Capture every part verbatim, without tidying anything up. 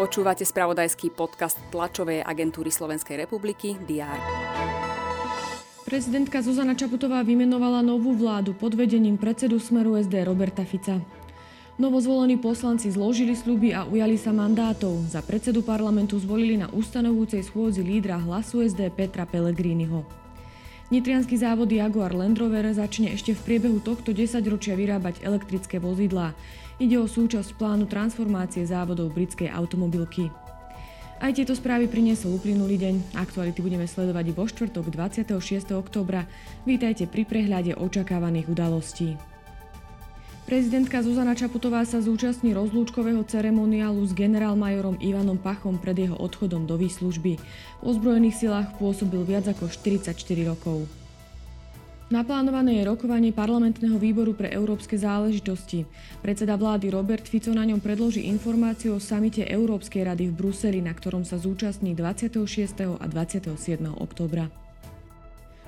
Počúvate spravodajský podcast tlačovej agentúry Slovenskej republiky dé er. Prezidentka Zuzana Čaputová vymenovala novú vládu pod vedením predsedu Smeru es dé Roberta Fica. Novozvolení poslanci zložili sľuby a ujali sa mandátov. Za predsedu parlamentu zvolili na ustanovujúcej schôdzi lídra Hlasu es dé Petra Pellegriniho. Nitriansky závod Jaguar Land Rover začne ešte v priebehu tohto desaťročia vyrábať elektrické vozidlá. Ide o súčasť plánu transformácie závodov britskej automobilky. Aj tieto správy priniesol uplynulý deň. Aktuality budeme sledovať i vo štvrtok dvadsiateho šiesteho októbra. Vítajte pri prehľade očakávaných udalostí. Prezidentka Zuzana Čaputová sa zúčastní rozlúčkového ceremoniálu s generálmajorom Ivanom Pachom pred jeho odchodom do výslužby. V ozbrojených silách pôsobil viac ako štyridsaťštyri rokov. Naplánované je rokovanie parlamentného výboru pre európske záležitosti. Predseda vlády Robert Fico na ňom predloží informáciu o samite Európskej rady v Bruseli, na ktorom sa zúčastní dvadsiateho šiesteho a dvadsiateho siedmeho októbra.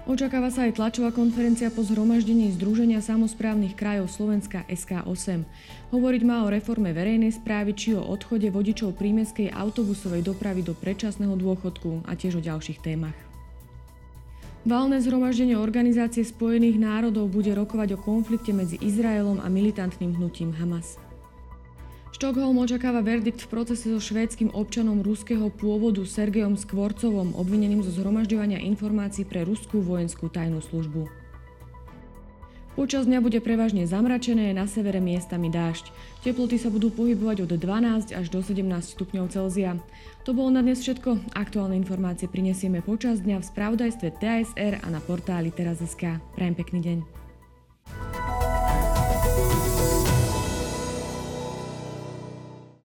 Očakáva sa aj tlačová konferencia po zhromaždení Združenia samosprávnych krajov Slovenska es ká osem. Hovoriť má o reforme verejnej správy či o odchode vodičov prímestskej autobusovej dopravy do predčasného dôchodku a tiež o ďalších témach. Valné zhromaždenie Organizácie spojených národov bude rokovať o konflikte medzi Izraelom a militantným hnutím Hamas. Štokholm očakáva verdikt v procese so švédskym občanom ruského pôvodu Sergejom Skvortsovom, obvineným zo zhromažďovania informácií pre ruskú vojenskú tajnú službu. Počas dňa bude prevažne zamračené, na severe miestami dážď. Teploty sa budú pohybovať od dvanásť až do sedemnásť stupňov Celzia. To bolo na dnes všetko. Aktuálne informácie prinesieme počas dňa v spravodajstve té es er a na portáli teraz bodka es ká. Prajem pekný deň.